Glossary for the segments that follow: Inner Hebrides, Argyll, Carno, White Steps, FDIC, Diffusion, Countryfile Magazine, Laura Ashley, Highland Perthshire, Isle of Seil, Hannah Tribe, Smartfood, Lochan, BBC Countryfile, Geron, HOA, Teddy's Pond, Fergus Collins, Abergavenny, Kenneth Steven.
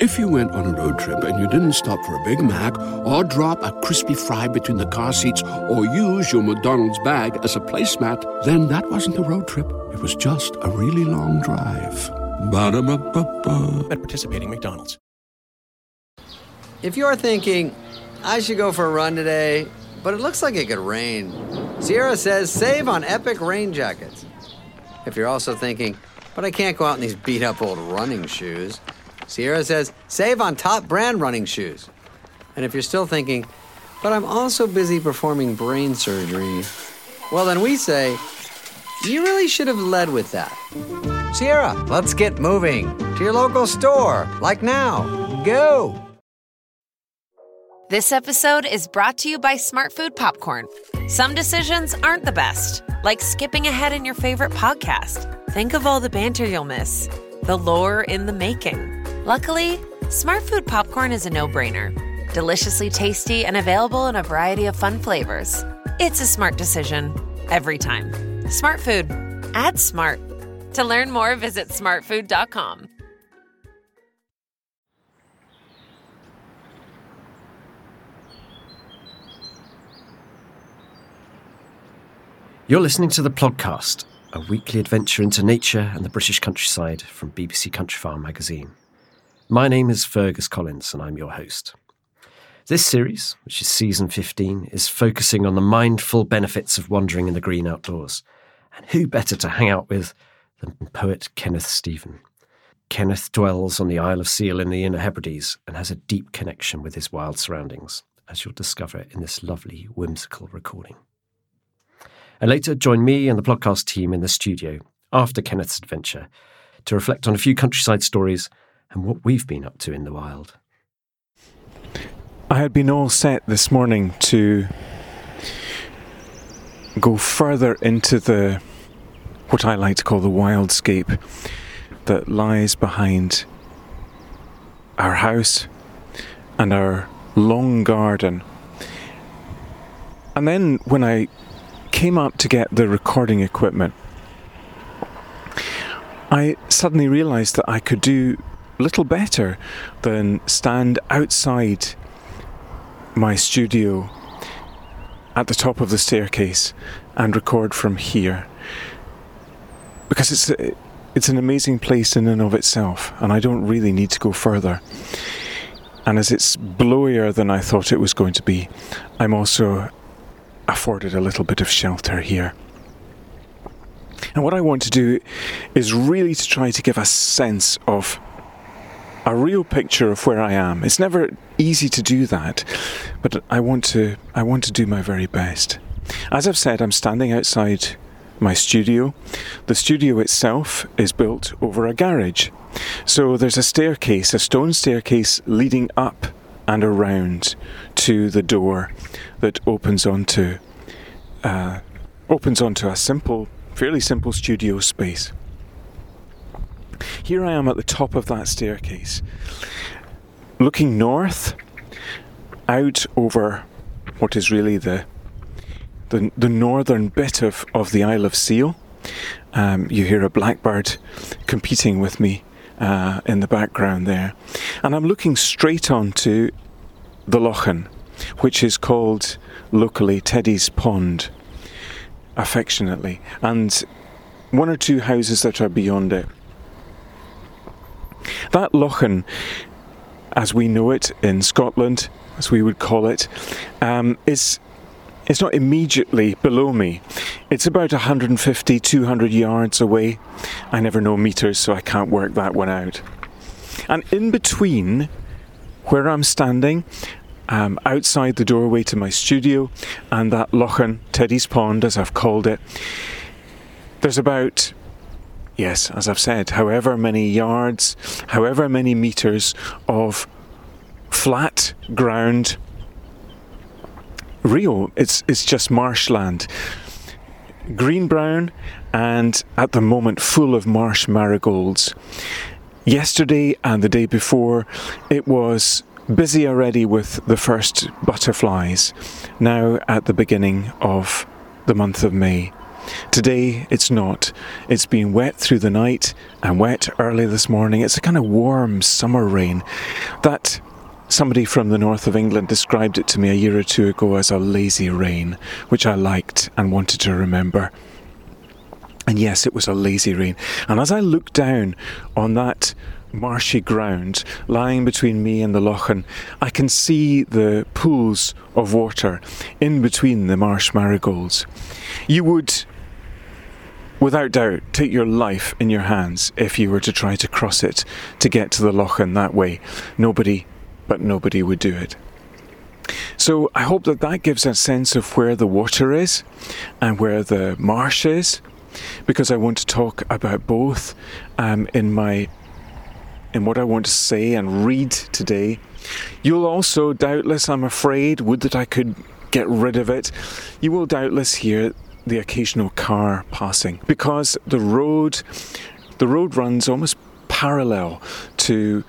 If you went on a road trip and you didn't stop for a Big Mac or drop a crispy fry between the car seats or use your McDonald's bag as a placemat, then that wasn't a road trip. It was just a really long drive. Ba-da-ba-ba-ba. At participating McDonald's. If you're thinking, I should go for a run today, but it looks like it could rain, Sierra says save on epic rain jackets. If you're also thinking, but I can't go out in these beat-up old running shoes, Sierra says, save on top brand running shoes. And if you're still thinking, but I'm also busy performing brain surgery, well, then we say, you really should have led with that. Sierra, let's get moving to your local store, like now. Go! This episode is brought to you by Smartfood Popcorn. Some decisions aren't the best, like skipping ahead in your favorite podcast. Think of all the banter you'll miss, the lore in the making. Luckily, Smartfood Popcorn is a no-brainer. Deliciously tasty and available in a variety of fun flavors. It's a smart decision every time. Smartfood. Add smart. To learn more, visit smartfood.com. You're listening to The Plodcast, a weekly adventure into nature and the British countryside from BBC Countryfile magazine. My name is Fergus Collins and I'm your host. This series, which is season 15, is focusing on the mindful benefits of wandering in the green outdoors. And who better to hang out with than poet Kenneth Steven. Kenneth dwells on the Isle of Seil in the Inner Hebrides and has a deep connection with his wild surroundings, as you'll discover in this lovely, whimsical recording. And later, join me and the podcast team in the studio after Kenneth's adventure to reflect on a few countryside stories and what we've been up to in the wild. I had been all set this morning to go further into the, what I like to call the wildscape that lies behind our house and our long garden. And then when I came up to get the recording equipment, I suddenly realised that I could do little better than stand outside my studio at the top of the staircase and record from here, because it's an amazing place in and of itself, and I don't really need to go further. And as it's blowier than I thought it was going to be, I'm also afforded a little bit of shelter here. And what I want to do is really to try to give a sense of a real picture of where I am. It's never easy to do that, but I want to do my very best. As I've said, I'm standing outside my studio. The studio itself is built over a garage. So there's a staircase, a stone staircase leading up and around to the door that opens onto a simple, fairly simple studio space. Here I am at the top of that staircase, looking north, out over what is really the northern bit of the Isle of Seil. You hear a blackbird competing with me in the background there. And I'm looking straight onto the Lochan, which is called locally Teddy's Pond, affectionately, and one or two houses that are beyond it. That Lochan, as we know it in Scotland, as we would call it, it's not immediately below me. It's about 150, 200 yards away. I never know meters, so I can't work that one out. And in between where I'm standing, outside the doorway to my studio, and that Lochan, Teddy's Pond, as I've called it, there's about, yes, as I've said, however many yards, however many meters of flat ground. Real, it's just marshland. Green-brown and at the moment full of marsh marigolds. Yesterday and the day before it was busy already with the first butterflies, now at the beginning of the month of May. Today it's not. It's been wet through the night and wet early this morning. It's a kind of warm summer rain. That somebody from the north of England described it to me a year or two ago as a lazy rain, which I liked and wanted to remember. And yes, it was a lazy rain. And as I looked down on that marshy ground lying between me and the Lochan, I can see the pools of water in between the marsh marigolds. You would, without doubt, take your life in your hands if you were to try to cross it to get to the Lochan that way. Nobody would do it. So I hope that gives a sense of where the water is and where the marsh is, because I want to talk about both in what I want to say and read today. You'll also doubtless, I'm afraid, would that I could get rid of it, you will doubtless hear the occasional car passing, because the road runs almost parallel to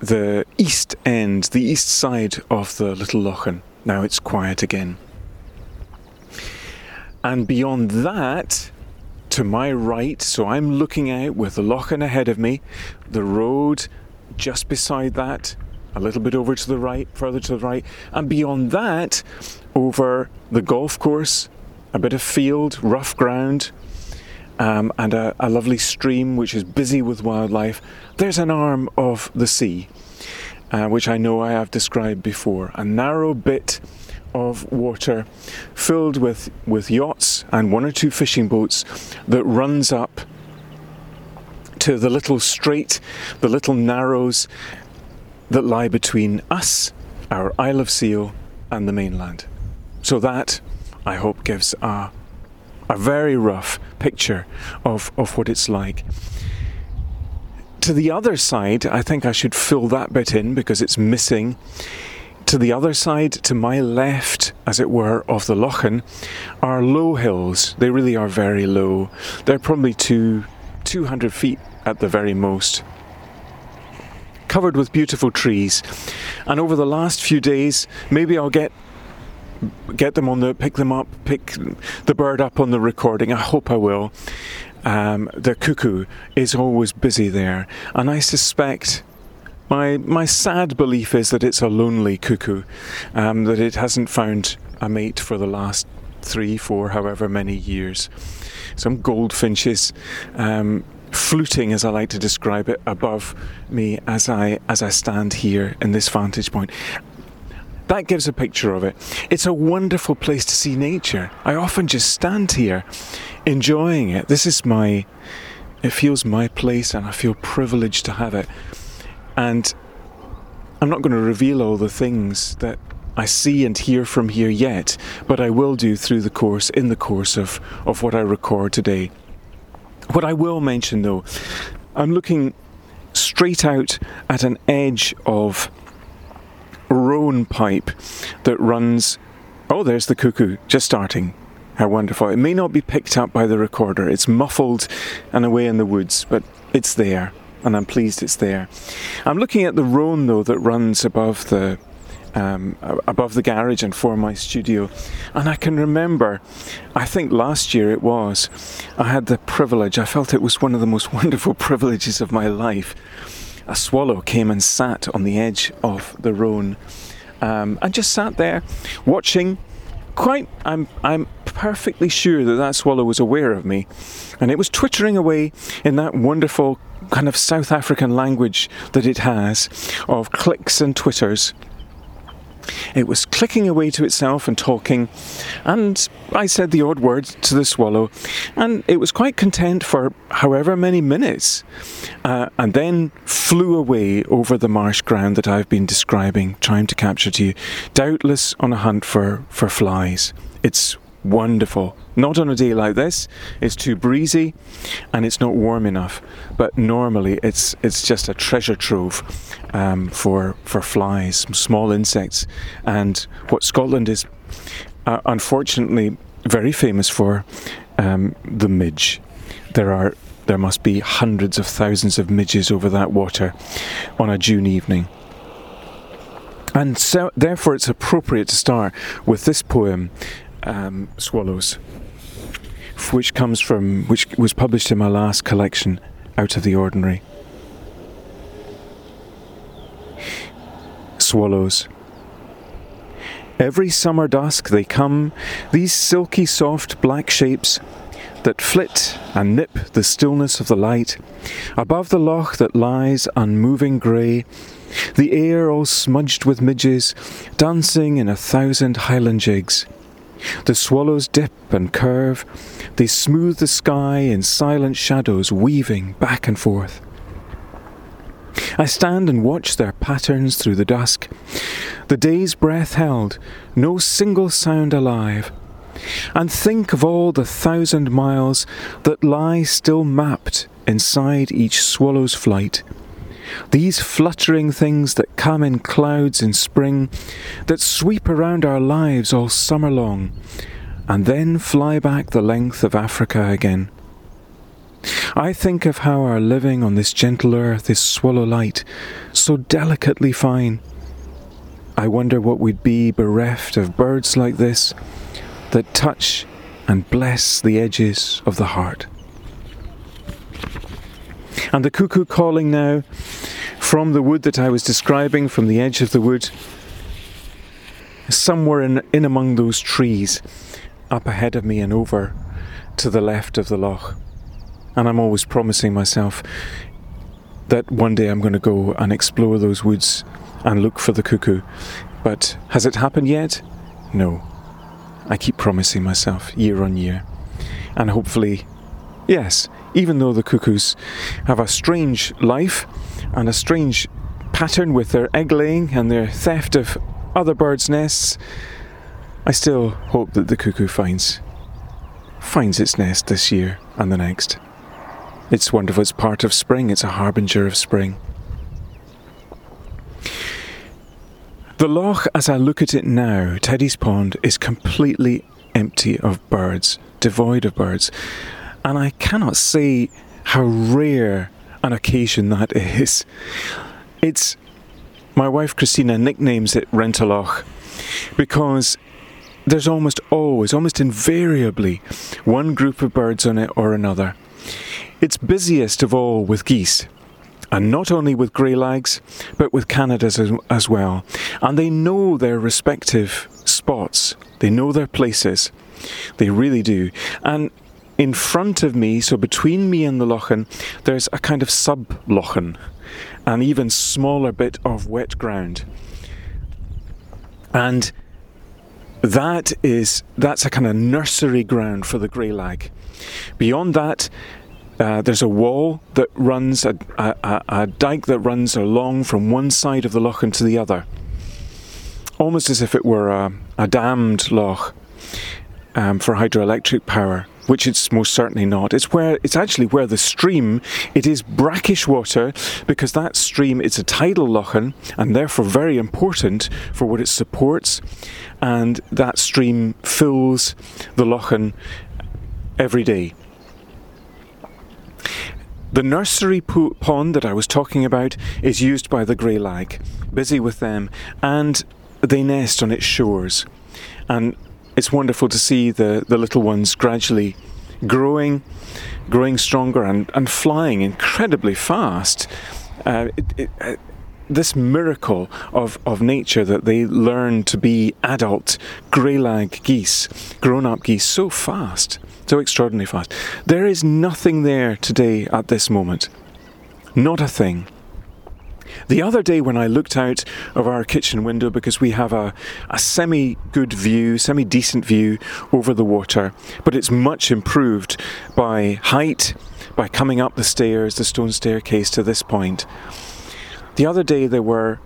the east end, the east side of the Little Lochan. Now it's quiet again. And beyond that, to my right, so I'm looking out with the Lochan ahead of me, the road just beside that, a little bit over to the right, further to the right, and beyond that, over the golf course, a bit of field, rough ground, and a lovely stream which is busy with wildlife. There's an arm of the sea, which I know I have described before, a narrow bit of water filled with yachts and one or two fishing boats that runs up to the little strait, the little narrows that lie between us, our Isle of Seil, and the mainland. So that, I hope, gives a very rough picture of what it's like. To the other side, I think I should fill that bit in because it's missing. To the other side, to my left, as it were, of the Lochan, are low hills. They really are very low. They're probably 200 feet at the very most, covered with beautiful trees. And over the last few days, maybe I'll get them on the, pick them up, pick the bird up on the recording. I hope I will. The cuckoo is always busy there, and I suspect, My sad belief is that it's a lonely cuckoo, that it hasn't found a mate for the last 3, 4, however many years. Some goldfinches fluting, as I like to describe it, above me as I stand here in this vantage point. That gives a picture of it. It's a wonderful place to see nature. I often just stand here enjoying it. It feels my place, and I feel privileged to have it. And I'm not going to reveal all the things that I see and hear from here yet, but I will do through the course, in the course of what I record today. What I will mention though, I'm looking straight out at an edge of Rhone pipe that runs... Oh, there's the cuckoo, just starting. How wonderful. It may not be picked up by the recorder. It's muffled and away in the woods, but it's there. And I'm pleased it's there. I'm looking at the Rhone though that runs above the garage and for my studio, and I can remember, I think last year it was, I had the privilege, I felt it was one of the most wonderful privileges of my life. A swallow came and sat on the edge of the Rhone, and just sat there watching. I'm perfectly sure that swallow was aware of me, and it was twittering away in that wonderful kind of South African language that it has, of clicks and twitters. It was clicking away to itself and talking, and I said the odd word to the swallow, and it was quite content for however many minutes, and then flew away over the marsh ground that I've been describing, trying to capture to you, doubtless on a hunt for flies. It's wonderful. Not on a day like this. It's too breezy and it's not warm enough, but normally it's just a treasure trove for flies, small insects, and what Scotland is unfortunately very famous for, the midge. There must be hundreds of thousands of midges over that water on a June evening. And so, therefore, it's appropriate to start with this poem, Swallows, which was published in my last collection, Out of the Ordinary. Swallows. Every summer dusk they come, these silky soft black shapes that flit and nip the stillness of the light, above the loch that lies unmoving grey, the air all smudged with midges, dancing in a thousand Highland jigs. The swallows dip and curve, they smooth the sky in silent shadows weaving back and forth. I stand and watch their patterns through the dusk, the day's breath held, no single sound alive, and think of all the 1,000 miles that lie still mapped inside each swallow's flight. These fluttering things that come in clouds in spring, that sweep around our lives all summer long, and then fly back the length of Africa again. I think of how our living on this gentle earth is swallow light, so delicately fine. I wonder what we'd be bereft of birds like this, that touch and bless the edges of the heart. And the cuckoo calling now from the wood that I was describing, from the edge of the wood, somewhere in among those trees, up ahead of me and over to the left of the loch. And I'm always promising myself that one day I'm going to go and explore those woods and look for the cuckoo. But has it happened yet? No. I keep promising myself year on year, and hopefully, yes, even though the cuckoos have a strange life and a strange pattern with their egg laying and their theft of other birds' nests, I still hope that the cuckoo finds its nest this year and the next. It's wonderful, it's part of spring, it's a harbinger of spring. The loch, as I look at it now, Teddy's Pond, is completely empty of birds, devoid of birds. And I cannot say how rare an occasion that is. It's, my wife Christina nicknames it Rent-a-Loch, because there's almost always, almost invariably, one group of birds on it or another. It's busiest of all with geese. And not only with greylags, but with Canadas as well. And they know their respective spots. They know their places. They really do. And in front of me, so between me and the Lochan, there's a kind of sub-Lochan, an even smaller bit of wet ground. And that's a kind of nursery ground for the greylag. Beyond that, there's a wall that runs, a dike that runs along from one side of the loch into the other, almost as if it were a dammed loch for hydroelectric power, which it's most certainly not. It's actually where the stream, it is brackish water, because that stream is a tidal lochan and therefore very important for what it supports, and that stream fills the lochan every day. The nursery pond that I was talking about is used by the greylag, busy with them, and they nest on its shores. And it's wonderful to see the little ones gradually growing stronger and flying incredibly fast. This miracle of nature that they learn to be adult greylag geese, grown-up geese, so fast, so extraordinarily fast. There is nothing there today at this moment. Not a thing. The other day when I looked out of our kitchen window, because we have a semi-good view, semi-decent view over the water, but it's much improved by height, by coming up the stairs, the stone staircase to this point. The other day there were,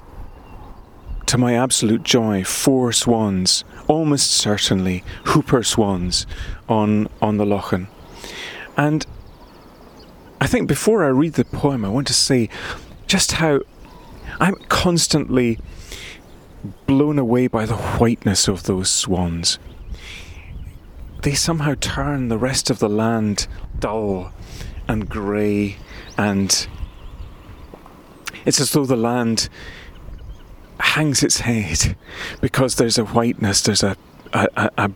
to to my absolute joy, four swans, almost certainly hooper swans, on the Lochan. And I think before I read the poem, I want to say just how I'm constantly blown away by the whiteness of those swans. They somehow turn the rest of the land dull and grey, and it's as though the land hangs its head because there's a whiteness, there's a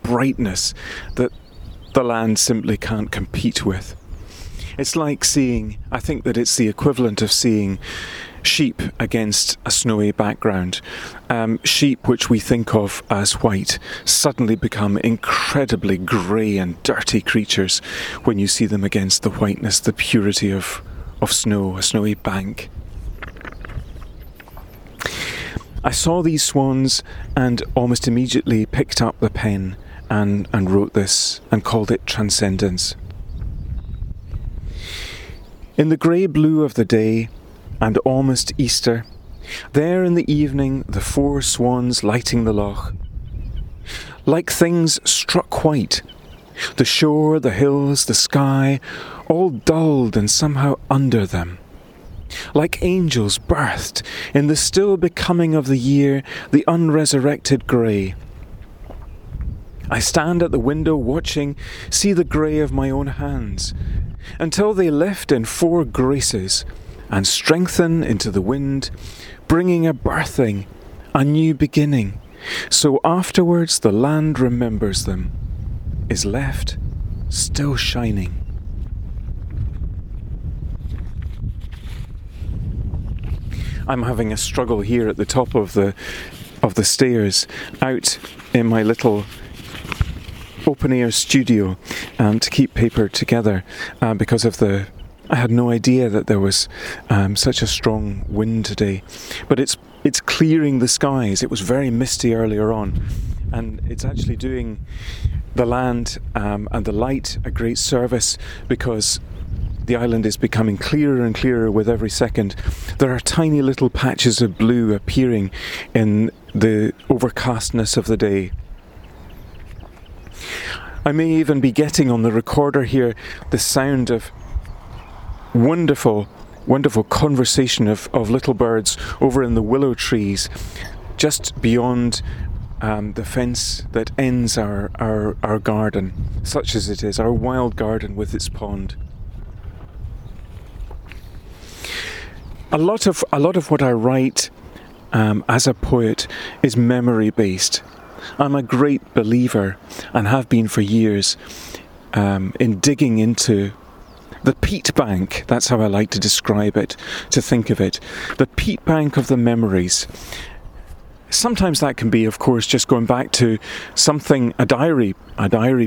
brightness that the land simply can't compete with. It's like seeing, I think that it's the equivalent of seeing sheep against a snowy background. Sheep, which we think of as white, suddenly become incredibly grey and dirty creatures when you see them against the whiteness, the purity of snow, a snowy bank. I saw these swans and almost immediately picked up the pen and wrote this and called it Transcendence. In the grey blue of the day, and almost Easter, there in the evening the four swans lighting the loch. Like things struck white, the shore, the hills, the sky, all dulled and somehow under them. Like angels birthed, in the still becoming of the year, the unresurrected grey. I stand at the window watching, see the grey of my own hands, until they lift in four graces, and strengthen into the wind, bringing a birthing, a new beginning. So afterwards the land remembers them, is left still shining. I'm having a struggle here at the top of the stairs, out in my little open-air studio, to keep paper together, because of the... I had no idea that there was such a strong wind today, but it's clearing the skies. It was very misty earlier on, and it's actually doing the land and the light a great service, because the island is becoming clearer and clearer with every second. There are tiny little patches of blue appearing in the overcastness of the day. I may even be getting on the recorder here the sound of wonderful, wonderful conversation of little birds over in the willow trees, just beyond the fence that ends our garden, such as it is, our wild garden with its pond. A lot of what I write as a poet is memory based. I'm a great believer, and have been for years, in digging into the peat bank. That's how I like to describe it, to think of it. The peat bank of the memories. Sometimes that can be, of course, just going back to something, a diary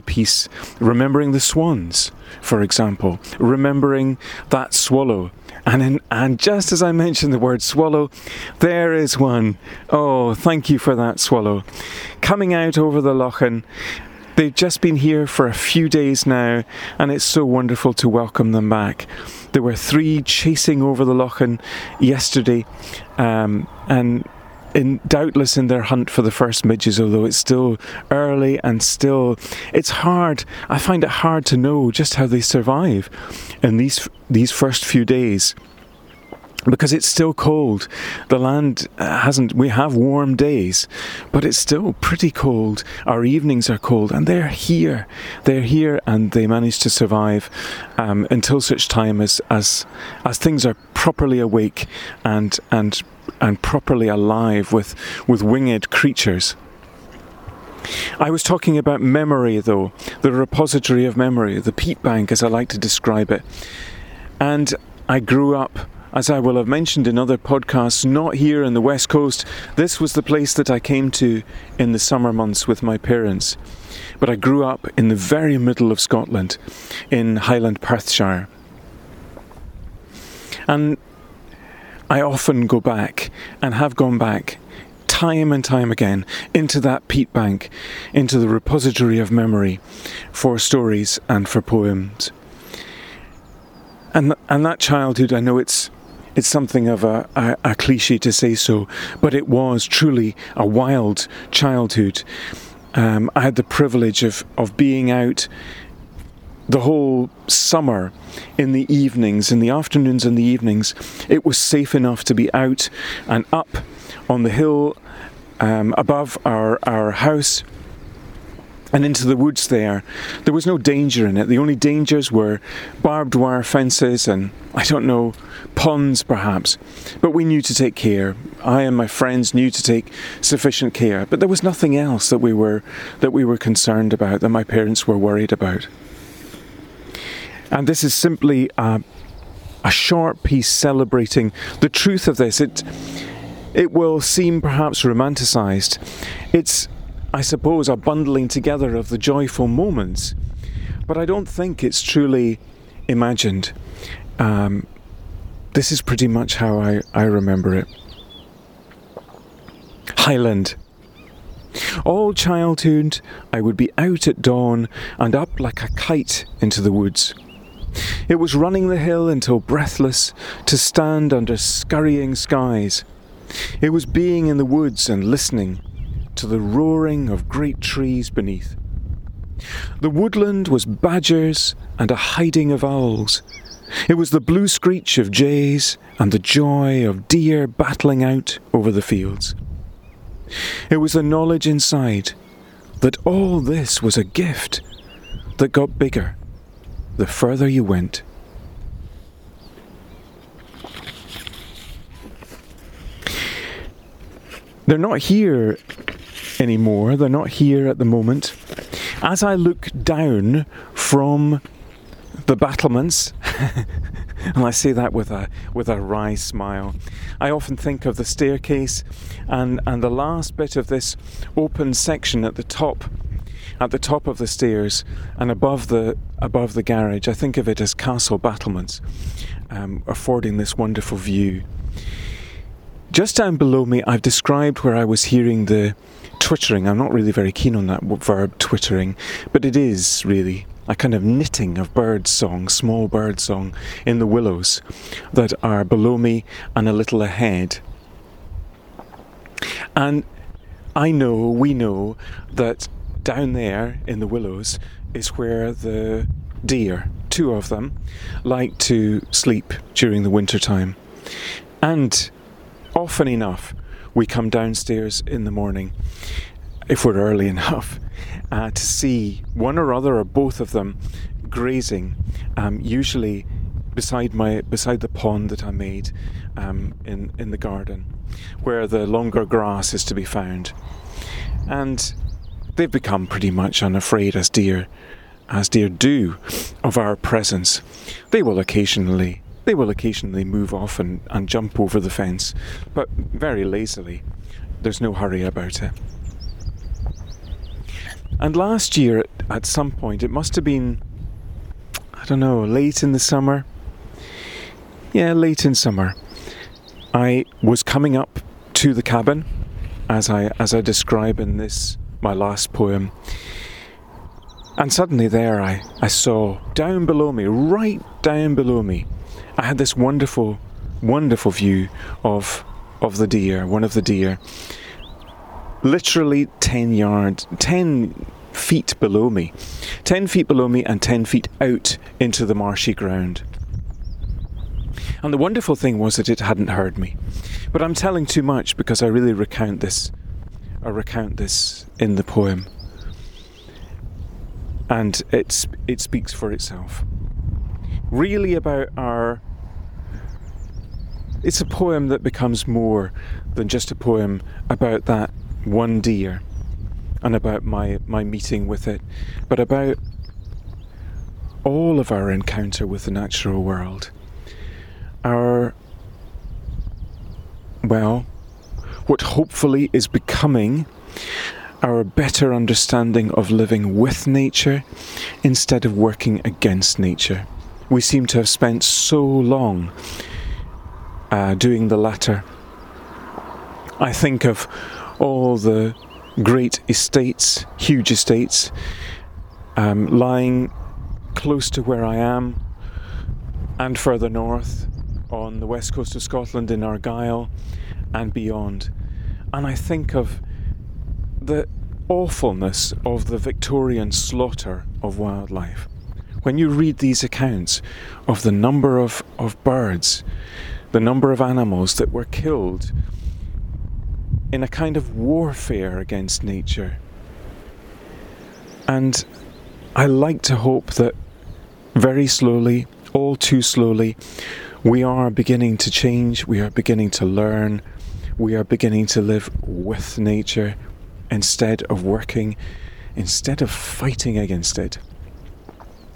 piece, remembering the swans, for example, remembering that swallow. And just as I mentioned the word swallow, there is one. Oh, thank you for that swallow. Coming out over the Lochan. They've just been here for a few days now, and it's so wonderful to welcome them back. There were three chasing over the Lochan yesterday, and doubtless in their hunt for the first midges, although it's still early and still... It's hard, I find it hard to know just how they survive in these first few days, because it's still cold. The land hasn't... We have warm days, but it's still pretty cold. Our evenings are cold, and they're here. They're here, and they manage to survive until such time as things are properly awake and properly alive with winged creatures. I was talking about memory, though, the repository of memory, the peat bank, as I like to describe it. And I grew up, as I will have mentioned in other podcasts, not here in the West Coast. This was the place that I came to in the summer months with my parents. But I grew up in the very middle of Scotland, in Highland Perthshire. And I often go back, and have gone back, time and time again, into that peat bank, into the repository of memory, for stories and for poems. And that childhood, I know it's... It's something of a cliche to say so, but it was truly a wild childhood. I had the privilege of being out the whole summer in the evenings, in the afternoons and the evenings. It was safe enough to be out and up on the hill above our house and into the woods there. There was no danger in it. The only dangers were barbed wire fences and, I don't know, ponds perhaps. But we knew to take care. I and my friends knew to take sufficient care. But there was nothing else that we were concerned about, that my parents were worried about. And this is simply a short piece celebrating the truth of this. It will seem perhaps romanticised. It's, I suppose, a bundling together of the joyful moments. But I don't think it's truly imagined. This is pretty much how I remember it. Highland. All childhood, I would be out at dawn and up like a kite into the woods. It was running the hill until breathless to stand under scurrying skies. It was being in the woods and listening to the roaring of great trees beneath. The woodland was badgers and a hiding of owls. It was the blue screech of jays and the joy of deer battling out over the fields. It was the knowledge inside that all this was a gift that got bigger the further you went. They're not here anymore. They're not here at the moment. As I look down from the battlements, and I say that with a wry smile, I often think of the staircase and the last bit of this open section at the top of the stairs and above the garage. I think of it as castle battlements, affording this wonderful view. Just down below me, I've described where I was hearing the twittering. I'm not really very keen on that verb, twittering, but it is really a kind of knitting of bird song, small bird song, in the willows that are below me and a little ahead. And I know, we know, that down there in the willows is where the deer, two of them, like to sleep during the winter time. And often enough, we come downstairs in the morning, if we're early enough, to see one or other or both of them grazing, usually beside the pond that I made in the garden, where the longer grass is to be found. And they've become pretty much unafraid as deer do, of our presence. They will occasionally move off and jump over the fence, but very lazily. There's no hurry about it. And last year, at some point, it must have been, I don't know, late in the summer. Yeah, late in summer. I was coming up to the cabin, as I describe in this, my last poem. And suddenly there I saw, down below me, right down below me, I had this wonderful, wonderful view of the deer, one of the deer, literally 10 feet below me. 10 feet below me and 10 feet out into the marshy ground. And the wonderful thing was that it hadn't heard me. But I'm telling too much because I really recount this in the poem. And it speaks for itself. Really about it's a poem that becomes more than just a poem about that one deer and about my meeting with it, but about all of our encounter with the natural world. What hopefully is becoming our better understanding of living with nature instead of working against nature. We seem to have spent so long doing the latter. I think of all the great estates, huge estates, lying close to where I am and further north on the west coast of Scotland, in Argyll and beyond. And I think of the awfulness of the Victorian slaughter of wildlife. When you read these accounts of the number of birds, the number of animals that were killed in a kind of warfare against nature. And I like to hope that very slowly, all too slowly, we are beginning to change, we are beginning to learn, we are beginning to live with nature instead of working, instead of fighting against it.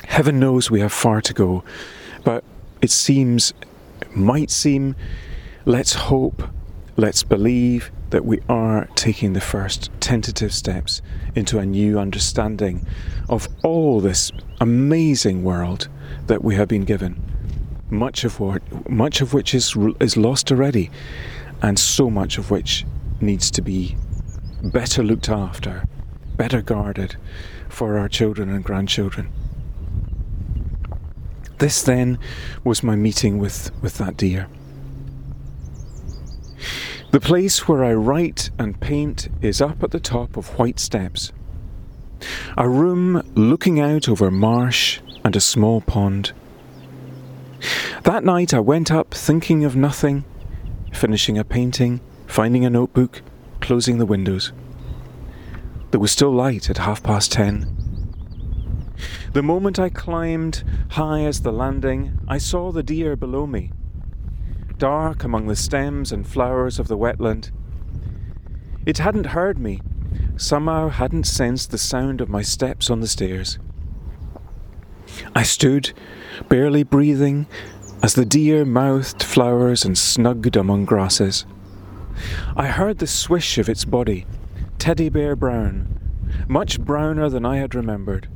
Heaven knows we have far to go, but it might seem, let's hope, let's believe that we are taking the first tentative steps into a new understanding of all this amazing world that we have been given, much of which is lost already, and so much of which needs to be better looked after, better guarded for our children and grandchildren. This then was my meeting with that deer. The place where I write and paint is up at the top of White Steps. A room looking out over marsh and a small pond. That night I went up thinking of nothing, finishing a painting, finding a notebook, closing the windows. There was still light at 10:30. The moment I climbed high as the landing, I saw the deer below me, dark among the stems and flowers of the wetland. It hadn't heard me, somehow hadn't sensed the sound of my steps on the stairs. I stood, barely breathing, as the deer mouthed flowers and snugged among grasses. I heard the swish of its body, teddy bear brown, much browner than I had remembered.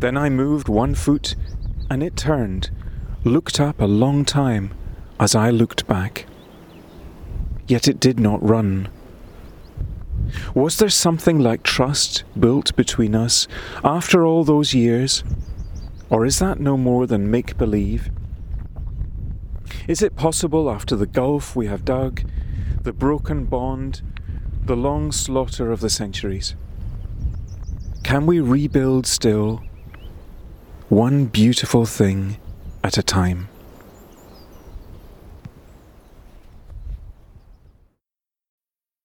Then I moved one foot, and it turned, looked up a long time as I looked back. Yet it did not run. Was there something like trust built between us after all those years? Or is that no more than make-believe? Is it possible after the gulf we have dug, the broken bond, the long slaughter of the centuries? Can we rebuild still? One beautiful thing at a time.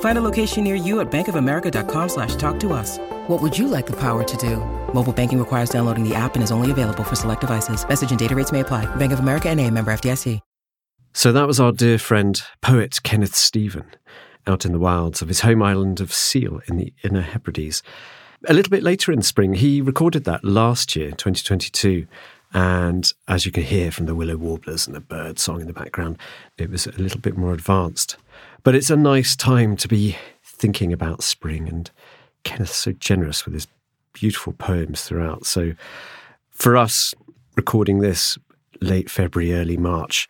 Find a location near you at bankofamerica.com/talktous. What would you like the power to do? Mobile banking requires downloading the app and is only available for select devices. Message and data rates may apply. Bank of America NA, member FDIC. So that was our dear friend, poet Kenneth Steven, out in the wilds of his home island of Seil in the Inner Hebrides. A little bit later in the spring, he recorded that last year, 2022. And as you can hear from the willow warblers and the bird song in the background, it was a little bit more advanced. But it's a nice time to be thinking about spring, and Kenneth's so generous with his beautiful poems throughout. So for us, recording this late February, early March,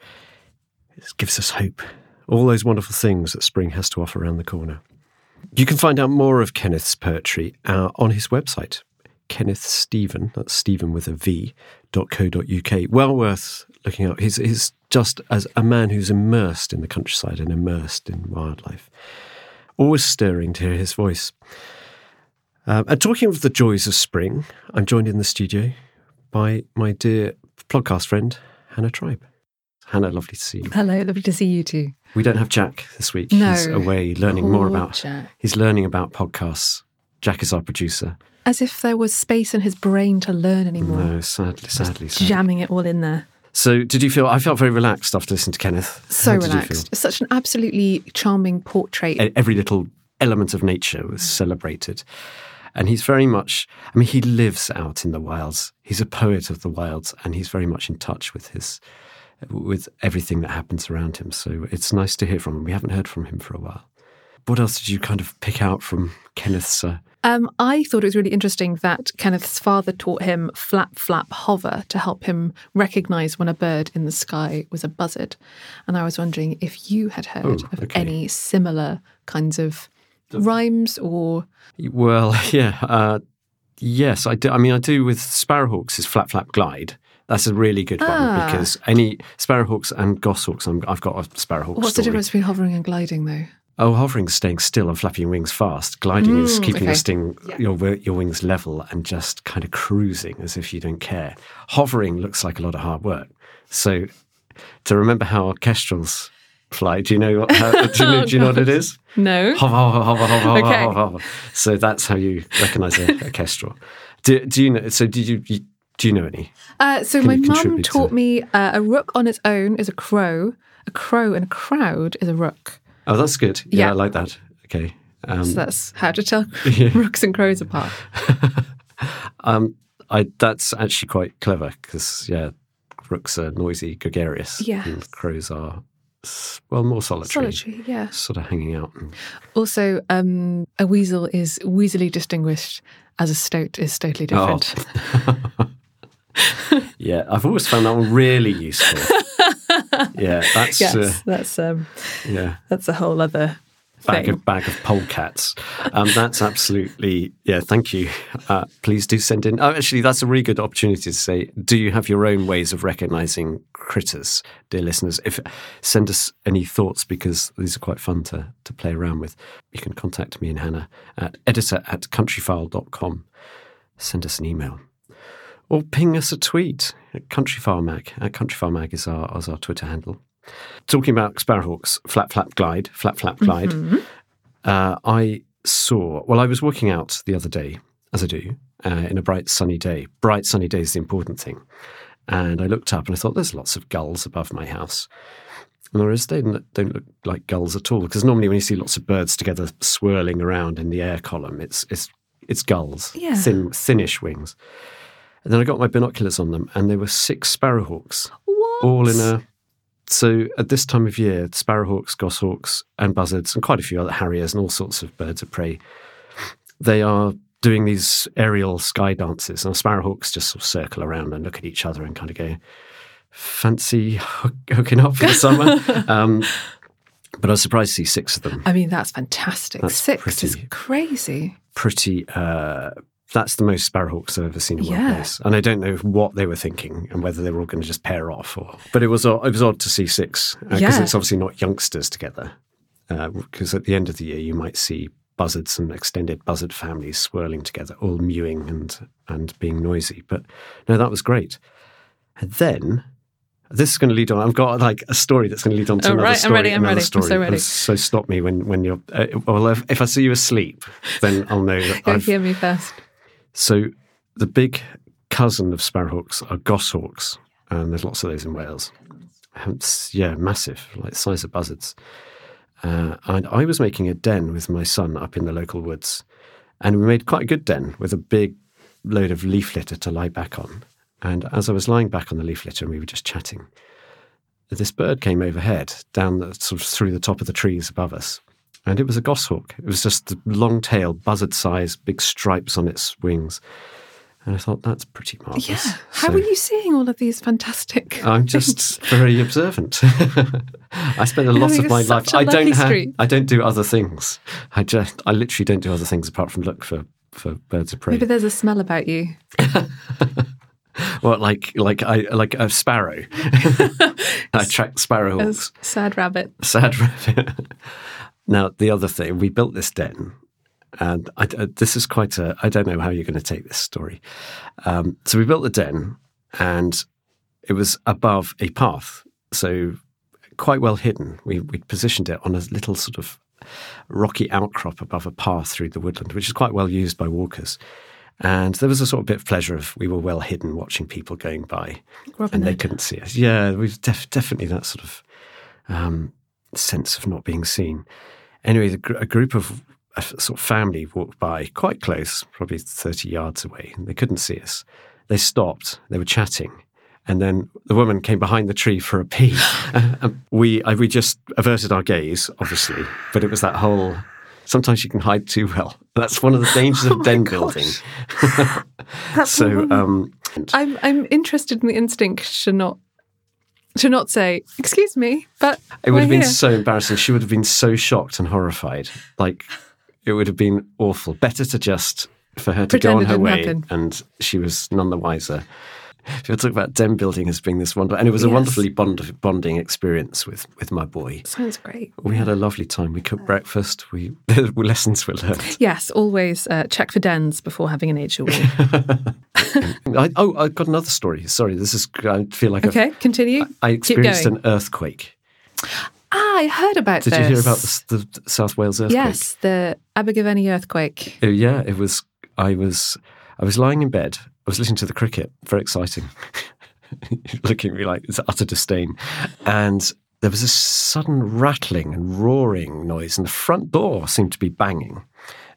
it gives us hope. All those wonderful things that spring has to offer around the corner. You can find out more of Kenneth's poetry on his website, Kenneth Steven, that's Steven with a V, .co.uk. Well worth looking up. He's just as a man who's immersed in the countryside and immersed in wildlife. Always stirring to hear his voice. And talking of the joys of spring, I'm joined in the studio by my dear podcast friend, Hannah Tribe. Hannah, lovely to see you. Hello, lovely to see you too. We don't have Jack this week. No. He's away learning He's learning about podcasts. Jack is our producer. As if there was space in his brain to learn anymore. No, sadly. Jamming it all in there. So did you feel... I felt very relaxed after listening to Kenneth. So relaxed. Such an absolutely charming portrait. Every little element of nature was celebrated. And he's very much... I mean, he lives out in the wilds. He's a poet of the wilds, and he's very much in touch with his... with everything that happens around him. So it's nice to hear from him. We haven't heard from him for a while. What else did you kind of pick out from Kenneth's... I thought it was really interesting that Kenneth's father taught him flap, flap, hover to help him recognise when a bird in the sky was a buzzard. And I was wondering if you had heard of any similar kinds of rhymes or... Well, yeah. Yes, I do. I mean, I do with sparrowhawks is flap, flap, glide. That's a really good one because any sparrowhawks and goshawks, I've got a sparrowhawk What's story. The difference between hovering and gliding, though? Oh, hovering is staying still and flapping your wings fast. Gliding is keeping your wings level and just kind of cruising as if you don't care. Hovering looks like a lot of hard work. So to remember how orchestrals fly, do you know what it is? No. Hover, hover, hover, hover, hover, hover. So that's how you recognise an orchestral. Do you know any? My mum taught me a rook on its own is a crow and a crowd is a rook. Oh, that's good. Yeah, I like that. Okay. So that's how to tell rooks and crows apart. That's actually quite clever because, rooks are noisy, gregarious. Yeah. And crows are, more solitary. Solitary, yeah. Sort of hanging out. Also, a weasel is weaselly distinguished as a stoat is totally different. Oh. Yeah, I've always found that one really useful. Yeah, that's a whole other thing. Bag of polecats. That's absolutely thank you. Please do send in. Oh, actually, that's a really good opportunity to say, do you have your own ways of recognising critters, dear listeners? If send us any thoughts because these are quite fun to play around with. You can contact me and Hannah at editor@countryfile.com. Send us an email. Or ping us a tweet at CountryFileMag. CountryFileMag is our Twitter handle. Talking about sparrowhawks, flap, flap, glide, flap, flap, glide. Mm-hmm. I was walking out the other day, as I do, in a bright sunny day. Bright sunny day is the important thing. And I looked up and I thought, there's lots of gulls above my house. And they don't look like gulls at all, because normally when you see lots of birds together swirling around in the air column, it's gulls, thinnish wings. And then I got my binoculars on them, and there were 6 sparrowhawks. What? So at this time of year, sparrowhawks, goshawks, and buzzards, and quite a few other harriers and all sorts of birds of prey, they are doing these aerial sky dances. And sparrowhawks just sort of circle around and look at each other and kind of go, fancy hooking up for the summer. But I was surprised to see 6 of them. I mean, that's fantastic. That's crazy. Pretty... that's the most sparrowhawks I've ever seen in one place. And I don't know what they were thinking and whether they were all going to just pair off. But it was odd to see 6 because it's obviously not youngsters together. Because at the end of the year, you might see buzzards and extended buzzard families swirling together, all mewing and being noisy. But no, that was great. And then... This is going to lead on. I've got a story that's going to lead on to another story. I'm ready. Story. I'm so ready. So stop me when you're... if I see you asleep, then I'll know that You'll hear me first. So the big cousin of sparrowhawks are goshawks, and there's lots of those in Wales. Massive, like the size of buzzards. And I was making a den with my son up in the local woods, and we made quite a good den with a big load of leaf litter to lie back on. And as I was lying back on the leaf litter and we were just chatting, this bird came overhead down through the top of the trees above us. And it was a goshawk. It was just the long tail, buzzard size, big stripes on its wings. And I thought, that's pretty marvellous. Yeah. How are you seeing all of these fantastic I'm just very observant. I spend a lot of my life... I don't do other things. I literally don't do other things apart from look for for birds of prey. Maybe there's a smell about you. Well, like a sparrow. I tracked sparrows. Sad rabbit. Sad rabbit. Now, the other thing, we built this den, and this is quite a, I don't know how you're going to take this story. So we built the den, and it was above a path, so quite well hidden. We positioned it on a little sort of rocky outcrop above a path through the woodland, which is quite well used by walkers. And there was a sort of bit of pleasure of we were well hidden watching people going by. Robin and they couldn't see us. Yeah, we've definitely that sort of sense of not being seen. Anyway, a group of a sort of family walked by quite close, probably 30 yards away, and they couldn't see us. They stopped. They were chatting. And then the woman came behind the tree for a pee. We just averted our gaze, obviously, but it was that whole... Sometimes you can hide too well. That's one of the dangers of den building. So I'm interested in the instinct to not say, "Excuse me," but it would have been so embarrassing. She would have been so shocked and horrified. Like, it would have been awful. Better to just for her to go on her way, and she was none the wiser. People talk about den building as being this wonderful, and it was a wonderfully bonding experience with my boy. Sounds great. We had a lovely time. We cooked breakfast. There were lessons were learned. Yes, always check for dens before having an HOA. I've got another story. Sorry, this is. I feel like. Okay, continue. I experienced an earthquake. Ah, I heard about this. Did you hear about the South Wales earthquake? Yes, the Abergavenny earthquake. Yeah, it was. I was lying in bed. I was listening to the cricket, very exciting, looking at me like it's utter disdain. And there was a sudden rattling and roaring noise, and the front door seemed to be banging,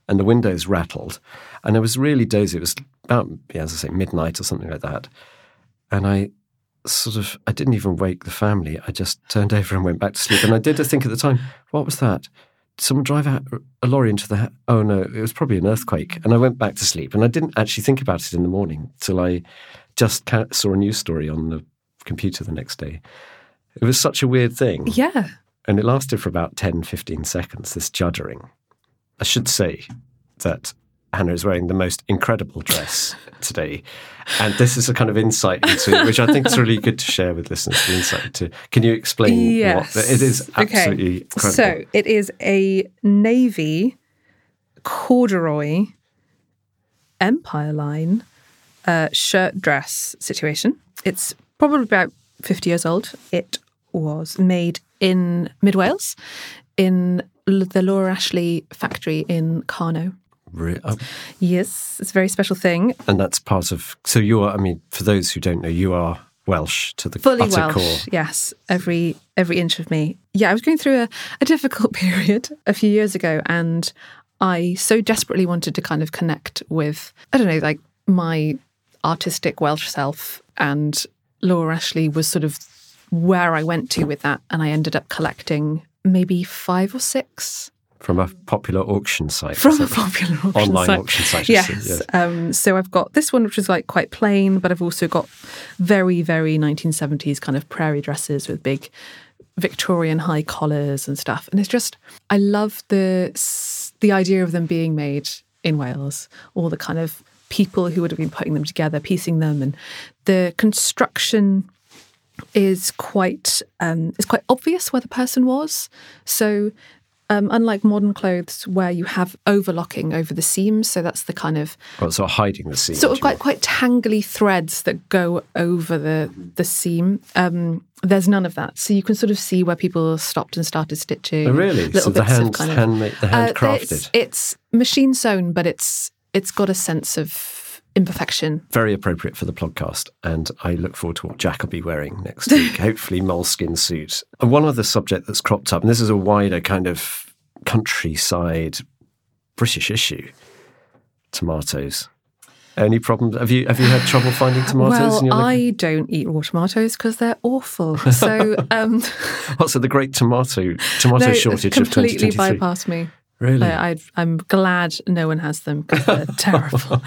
and the windows rattled. And I was really dozy. It was about, as I say, midnight or something like that. And I didn't even wake the family. I just turned over and went back to sleep. And I did think at the time, what was that? Someone drive a lorry into the... Oh, no, it was probably an earthquake. And I went back to sleep. And I didn't actually think about it in the morning till I just saw a news story on the computer the next day. It was such a weird thing. Yeah. And it lasted for about 10, 15 seconds, this juddering. I should say that Hannah is wearing the most incredible dress today. And this is a kind of insight into it, which I think is really good to share with listeners. The insight to, can you explain what it is? Absolutely incredible. So it is a navy corduroy Empire Line shirt dress situation. It's probably about 50 years old. It was made in mid Wales in the Laura Ashley factory in Carno. Yes, it's a very special thing. And that's part of... So you are, I mean, for those who don't know, you are Welsh to the fully utter Welsh, core. Yes, every inch of me. Yeah, I was going through a difficult period a few years ago, and I so desperately wanted to kind of connect with, I don't know, like my artistic Welsh self, and Laura Ashley was sort of where I went to with that, and I ended up collecting maybe 5 or 6... From a popular auction site. Online auction site. Yes. So I've got this one, which is like quite plain, but I've also got very, very 1970s kind of prairie dresses with big Victorian high collars and stuff. And it's just, I love the idea of them being made in Wales, all the kind of people who would have been putting them together, piecing them. And the construction is quite obvious where the person was. So... unlike modern clothes where you have overlocking over the seams, so that's the kind of... Oh, sort of hiding the seams. Sort of quite tangly threads that go over the seam. There's none of that. So you can sort of see where people stopped and started stitching. Oh, really? So handcrafted? It's machine sewn, but it's got a sense of imperfection. Very appropriate for the podcast, and I look forward to what Jack will be wearing next week. Hopefully moleskin suit. And one other subject that's cropped up, and this is a wider kind of countryside British issue, tomatoes. Any problems? Have you had trouble finding tomatoes? Well, I don't eat raw tomatoes because they're awful. So, so the great tomato shortage of 2023? Completely bypassed me. Really? I'm glad no one has them because they're terrible.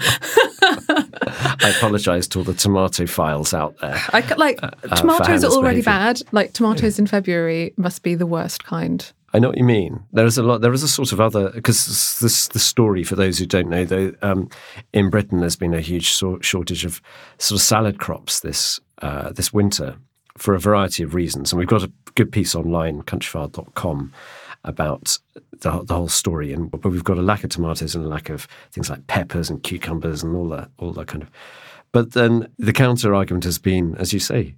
I apologise to all the tomato files out there. Tomatoes are already bad. Like, tomatoes in February must be the worst kind. I know what you mean. There is a sort of other, because the story, for those who don't know, though, in Britain there's been a huge shortage of sort of salad crops this winter for a variety of reasons. And we've got a good piece online, countryfile.com, about the whole story. But we've got a lack of tomatoes and a lack of things like peppers and cucumbers and all that kind of. But then the counter argument has been, as you say,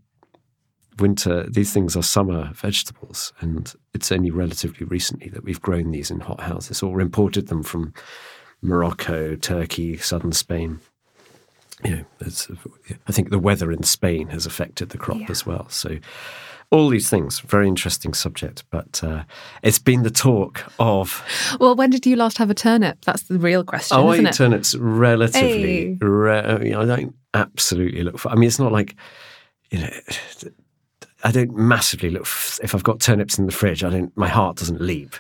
winter, these things are summer vegetables, and it's only relatively recently that we've grown these in hot houses or imported them from Morocco, Turkey, southern Spain. You know, I think the weather in Spain has affected the crop as well. So all these things, very interesting subject, but it's been the talk of... Well, when did you last have a turnip? That's the real question, isn't it? I eat turnips relatively... I don't absolutely look for... I mean, it's not like, you know... I don't massively look. If I've got turnips in the fridge, I don't. My heart doesn't leap.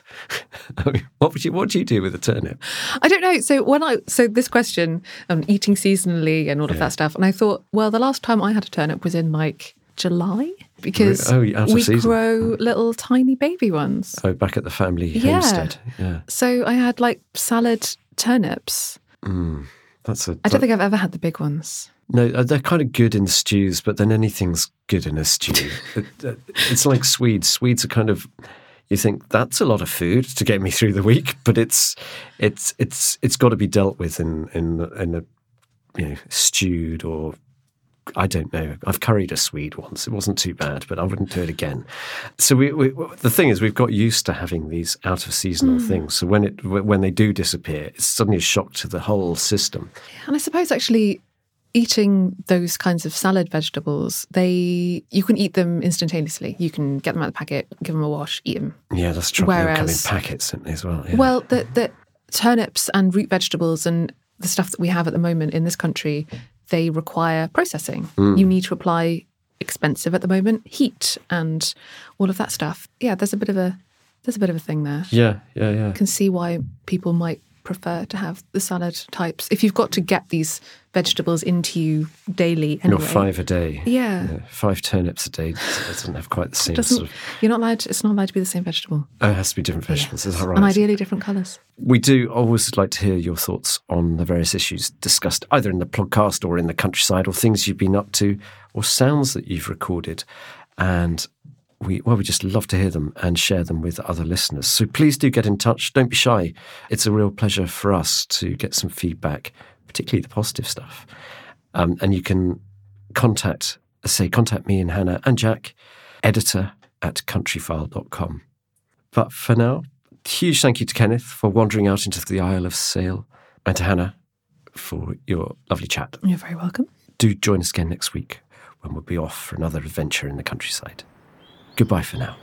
I mean, what do you do with a turnip? I don't know. So this question on eating seasonally and all of that stuff, and I thought, well, the last time I had a turnip was in like July, because we grow little tiny baby ones. Oh, back at the family homestead. Yeah. So I had like salad turnips. I don't think I've ever had the big ones. No, they're kind of good in stews, but then anything's good in a stew. It's like Swedes. Swedes are kind of, you think, that's a lot of food to get me through the week, but it's got to be dealt with in a, you know, stewed, or I don't know. I've curried a Swede once. It wasn't too bad, but I wouldn't do it again. So the thing is, we've got used to having these out of seasonal things. So when they do disappear, it's suddenly a shock to the whole system. And I suppose actually, eating those kinds of salad vegetables, you can eat them instantaneously. You can get them out of the packet, give them a wash, eat them. Yeah, that's true. Whereas, they come in packets, don't they, as well? Yeah. Well, the turnips and root vegetables and the stuff that we have at the moment in this country, they require processing. You need to apply expensive at the moment heat and all of that stuff. Yeah, there's a bit of a thing there. Yeah. I can see why people might prefer to have the salad types if you've got to get these vegetables into you daily anyway. You're 5 a day. Yeah. 5 turnips a day. It doesn't have quite the same sort of... It's not allowed to be the same vegetable. Oh, it has to be different vegetables. Yes. Is that right? And ideally different colours. We do always like to hear your thoughts on the various issues discussed either in the podcast or in the countryside, or things you've been up to, or sounds that you've recorded, and we just love to hear them and share them with other listeners. So please do get in touch. Don't be shy. It's a real pleasure for us to get some feedback, particularly the positive stuff. And you can contact me and Hannah and Jack, editor@countryfile.com. But for now, huge thank you to Kenneth for wandering out into the Isle of Seil, and to Hannah for your lovely chat. You're very welcome. Do join us again next week when we'll be off for another adventure in the countryside. Goodbye for now.